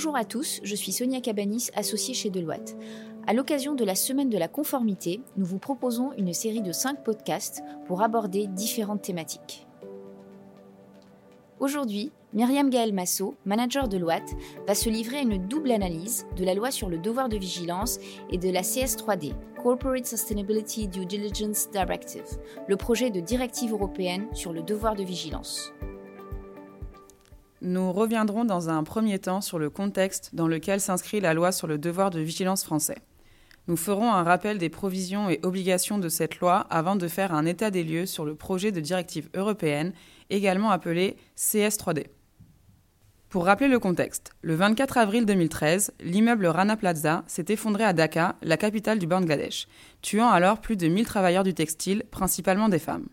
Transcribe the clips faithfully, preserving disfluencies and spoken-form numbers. Bonjour à tous, je suis Sonia Cabanis, associée chez Deloitte. À l'occasion de la Semaine de la conformité, nous vous proposons une série de cinq podcasts pour aborder différentes thématiques. Aujourd'hui, Myriam Gaëlle Massot, manager Deloitte, va se livrer à une double analyse de la loi sur le devoir de vigilance et de la C S trois D, Corporate Sustainability Due Diligence Directive, le projet de directive européenne sur le devoir de vigilance. Nous reviendrons dans un premier temps sur le contexte dans lequel s'inscrit la loi sur le devoir de vigilance français. Nous ferons un rappel des provisions et obligations de cette loi avant de faire un état des lieux sur le projet de directive européenne, également appelé C S trois D. Pour rappeler le contexte, le vingt-quatre avril deux mille treize, l'immeuble Rana Plaza s'est effondré à Dhaka, la capitale du Bangladesh, tuant alors plus de mille travailleurs du textile, principalement des femmes.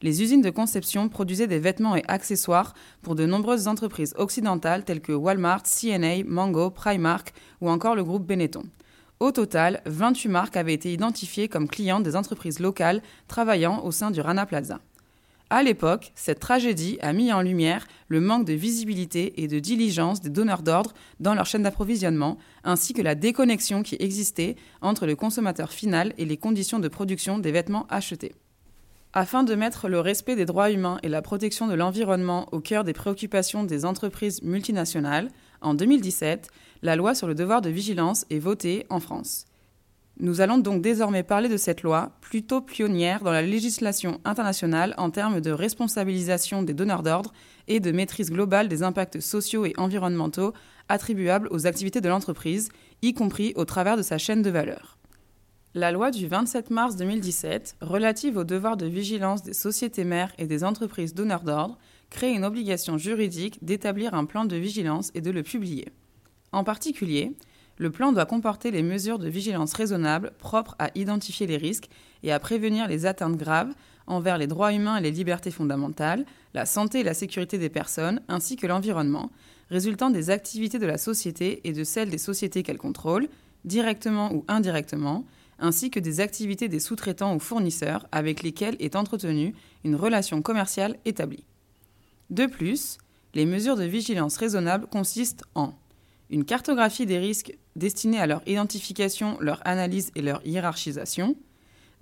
Les usines de conception produisaient des vêtements et accessoires pour de nombreuses entreprises occidentales telles que Walmart, C et A, Mango, Primark ou encore le groupe Benetton. Au total, vingt-huit marques avaient été identifiées comme clientes des entreprises locales travaillant au sein du Rana Plaza. À l'époque, cette tragédie a mis en lumière le manque de visibilité et de diligence des donneurs d'ordre dans leur chaîne d'approvisionnement, ainsi que la déconnexion qui existait entre le consommateur final et les conditions de production des vêtements achetés. Afin de mettre le respect des droits humains et la protection de l'environnement au cœur des préoccupations des entreprises multinationales, en deux mille dix-sept, la loi sur le devoir de vigilance est votée en France. Nous allons donc désormais parler de cette loi, plutôt pionnière dans la législation internationale en termes de responsabilisation des donneurs d'ordre et de maîtrise globale des impacts sociaux et environnementaux attribuables aux activités de l'entreprise, y compris au travers de sa chaîne de valeur. La loi du vingt-sept mars deux mille dix-sept, relative au devoir de vigilance des sociétés mères et des entreprises donneurs d'ordre, crée une obligation juridique d'établir un plan de vigilance et de le publier. En particulier, le plan doit comporter les mesures de vigilance raisonnables propres à identifier les risques et à prévenir les atteintes graves envers les droits humains et les libertés fondamentales, la santé et la sécurité des personnes, ainsi que l'environnement, résultant des activités de la société et de celles des sociétés qu'elle contrôle, directement ou indirectement, ainsi que des activités des sous-traitants ou fournisseurs avec lesquels est entretenue une relation commerciale établie. De plus, les mesures de vigilance raisonnable consistent en une cartographie des risques destinés à leur identification, leur analyse et leur hiérarchisation,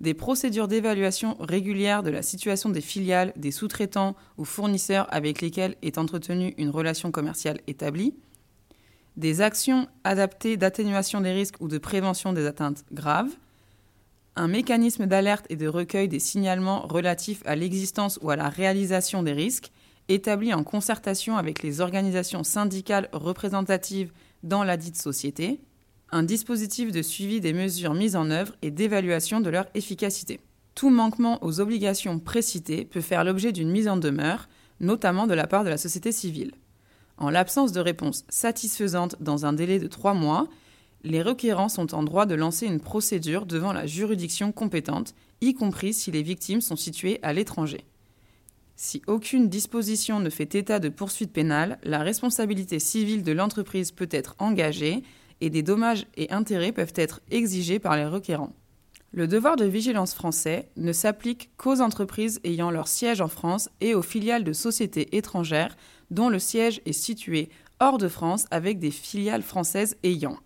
des procédures d'évaluation régulières de la situation des filiales, des sous-traitants ou fournisseurs avec lesquels est entretenue une relation commerciale établie, des actions adaptées d'atténuation des risques ou de prévention des atteintes graves, un mécanisme d'alerte et de recueil des signalements relatifs à l'existence ou à la réalisation des risques, établi en concertation avec les organisations syndicales représentatives dans la dite société, un dispositif de suivi des mesures mises en œuvre et d'évaluation de leur efficacité. Tout manquement aux obligations précitées peut faire l'objet d'une mise en demeure, notamment de la part de la société civile. En l'absence de réponse satisfaisante dans un délai de trois mois, les requérants sont en droit de lancer une procédure devant la juridiction compétente, y compris si les victimes sont situées à l'étranger. Si aucune disposition ne fait état de poursuite pénale, la responsabilité civile de l'entreprise peut être engagée et des dommages et intérêts peuvent être exigés par les requérants. Le devoir de vigilance français ne s'applique qu'aux entreprises ayant leur siège en France et aux filiales de sociétés étrangères dont le siège est situé hors de France avec des filiales françaises ayant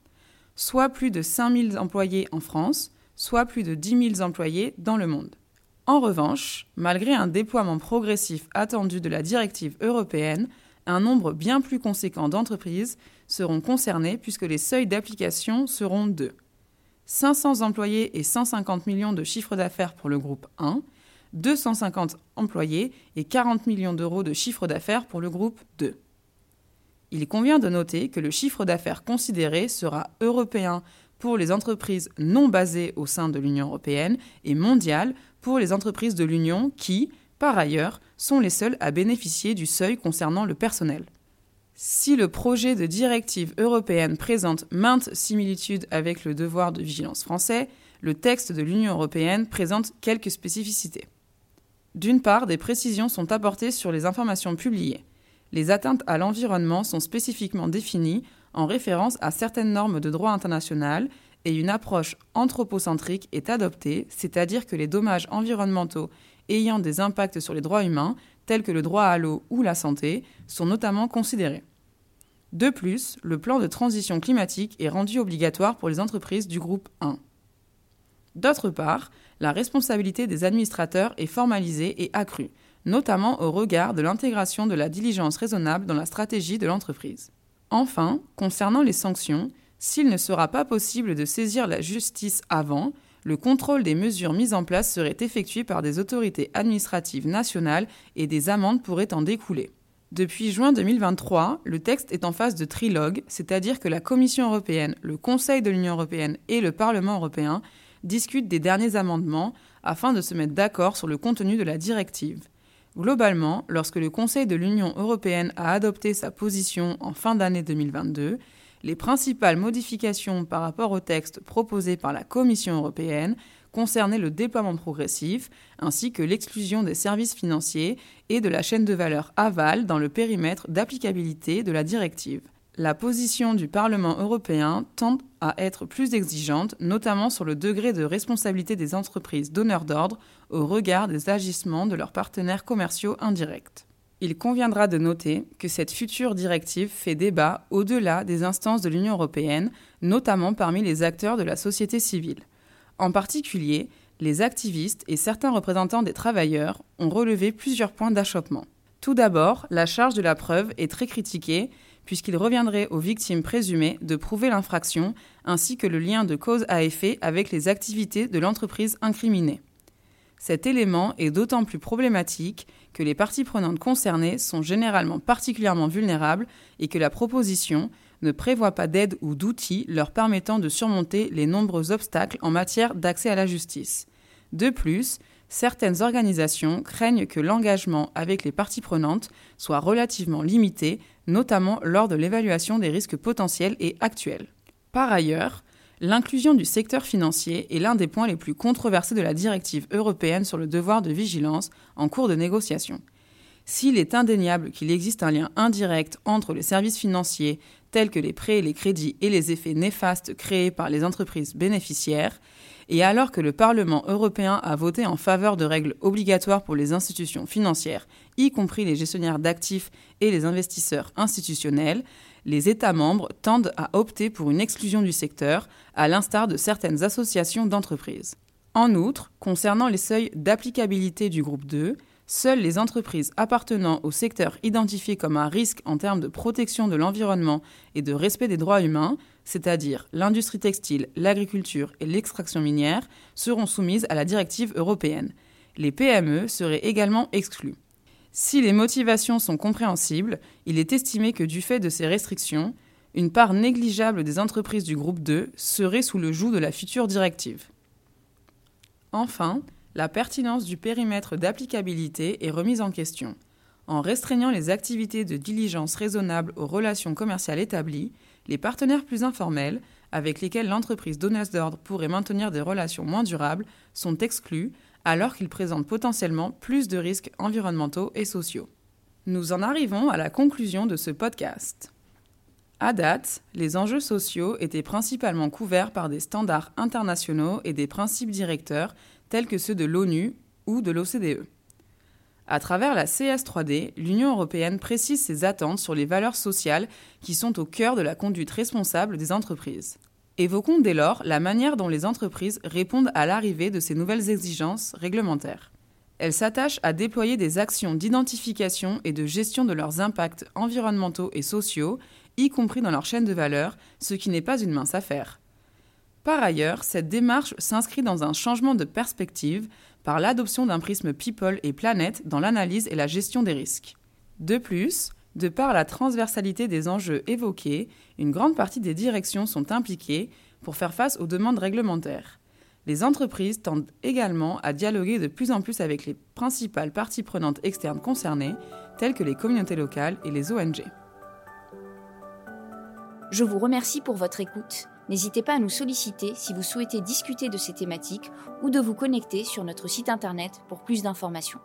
soit plus de cinq mille employés en France, soit plus de dix mille employés dans le monde. En revanche, malgré un déploiement progressif attendu de la directive européenne, un nombre bien plus conséquent d'entreprises seront concernées puisque les seuils d'application seront de cinq cents employés et cent cinquante millions de chiffre d'affaires pour le groupe un, deux cent cinquante employés et quarante millions d'euros de chiffre d'affaires pour le groupe deux. Il convient de noter que le chiffre d'affaires considéré sera européen pour les entreprises non basées au sein de l'Union européenne et mondial pour les entreprises de l'Union qui, par ailleurs, sont les seules à bénéficier du seuil concernant le personnel. Si le projet de directive européenne présente maintes similitudes avec le devoir de vigilance français, le texte de l'Union européenne présente quelques spécificités. D'une part, des précisions sont apportées sur les informations publiées. Les atteintes à l'environnement sont spécifiquement définies en référence à certaines normes de droit international et une approche anthropocentrique est adoptée, c'est-à-dire que les dommages environnementaux ayant des impacts sur les droits humains, tels que le droit à l'eau ou la santé, sont notamment considérés. De plus, le plan de transition climatique est rendu obligatoire pour les entreprises du groupe un. D'autre part, la responsabilité des administrateurs est formalisée et accrue, notamment au regard de l'intégration de la diligence raisonnable dans la stratégie de l'entreprise. Enfin, concernant les sanctions, s'il ne sera pas possible de saisir la justice avant, le contrôle des mesures mises en place serait effectué par des autorités administratives nationales et des amendes pourraient en découler. Depuis juin deux mille vingt-trois, le texte est en phase de trilogue, c'est-à-dire que la Commission européenne, le Conseil de l'Union européenne et le Parlement européen discutent des derniers amendements afin de se mettre d'accord sur le contenu de la directive. Globalement, lorsque le Conseil de l'Union européenne a adopté sa position en fin d'année deux mille vingt-deux, les principales modifications par rapport au texte proposé par la Commission européenne concernaient le déploiement progressif ainsi que l'exclusion des services financiers et de la chaîne de valeur aval dans le périmètre d'applicabilité de la directive. La position du Parlement européen tend à être plus exigeante, notamment sur le degré de responsabilité des entreprises donneurs d'ordre au regard des agissements de leurs partenaires commerciaux indirects. Il conviendra de noter que cette future directive fait débat au-delà des instances de l'Union européenne, notamment parmi les acteurs de la société civile. En particulier, les activistes et certains représentants des travailleurs ont relevé plusieurs points d'achoppement. Tout d'abord, la charge de la preuve est très critiquée, puisqu'il reviendrait aux victimes présumées de prouver l'infraction ainsi que le lien de cause à effet avec les activités de l'entreprise incriminée. Cet élément est d'autant plus problématique que les parties prenantes concernées sont généralement particulièrement vulnérables et que la proposition ne prévoit pas d'aide ou d'outils leur permettant de surmonter les nombreux obstacles en matière d'accès à la justice. De plus, certaines organisations craignent que l'engagement avec les parties prenantes soit relativement limité, notamment lors de l'évaluation des risques potentiels et actuels. Par ailleurs, l'inclusion du secteur financier est l'un des points les plus controversés de la directive européenne sur le devoir de vigilance en cours de négociation. S'il est indéniable qu'il existe un lien indirect entre les services financiers, tels que les prêts, les crédits et les effets néfastes créés par les entreprises bénéficiaires, et alors que le Parlement européen a voté en faveur de règles obligatoires pour les institutions financières, y compris les gestionnaires d'actifs et les investisseurs institutionnels, les États membres tendent à opter pour une exclusion du secteur, à l'instar de certaines associations d'entreprises. En outre, concernant les seuils d'applicabilité du groupe deux, seules les entreprises appartenant au secteur identifié comme un risque en termes de protection de l'environnement et de respect des droits humains, c'est-à-dire l'industrie textile, l'agriculture et l'extraction minière, seront soumises à la directive européenne. Les P M E seraient également exclues. Si les motivations sont compréhensibles, il est estimé que du fait de ces restrictions, une part négligeable des entreprises du groupe deux serait sous le joug de la future directive. Enfin, la pertinence du périmètre d'applicabilité est remise en question. En restreignant les activités de diligence raisonnable aux relations commerciales établies, les partenaires plus informels, avec lesquels l'entreprise donneuse d'ordre pourrait maintenir des relations moins durables, sont exclus, alors qu'ils présentent potentiellement plus de risques environnementaux et sociaux. Nous en arrivons à la conclusion de ce podcast. À date, les enjeux sociaux étaient principalement couverts par des standards internationaux et des principes directeurs tels que ceux de l'ONU ou de l'O C D E. À travers la C S trois D, l'Union européenne précise ses attentes sur les valeurs sociales qui sont au cœur de la conduite responsable des entreprises. Évoquons dès lors la manière dont les entreprises répondent à l'arrivée de ces nouvelles exigences réglementaires. Elles s'attachent à déployer des actions d'identification et de gestion de leurs impacts environnementaux et sociaux, y compris dans leur chaîne de valeur, ce qui n'est pas une mince affaire. Par ailleurs, cette démarche s'inscrit dans un changement de perspective par l'adoption d'un prisme people et planète dans l'analyse et la gestion des risques. De plus, de par la transversalité des enjeux évoqués, une grande partie des directions sont impliquées pour faire face aux demandes réglementaires. Les entreprises tendent également à dialoguer de plus en plus avec les principales parties prenantes externes concernées, telles que les communautés locales et les O N G. Je vous remercie pour votre écoute. N'hésitez pas à nous solliciter si vous souhaitez discuter de ces thématiques ou de vous connecter sur notre site internet pour plus d'informations.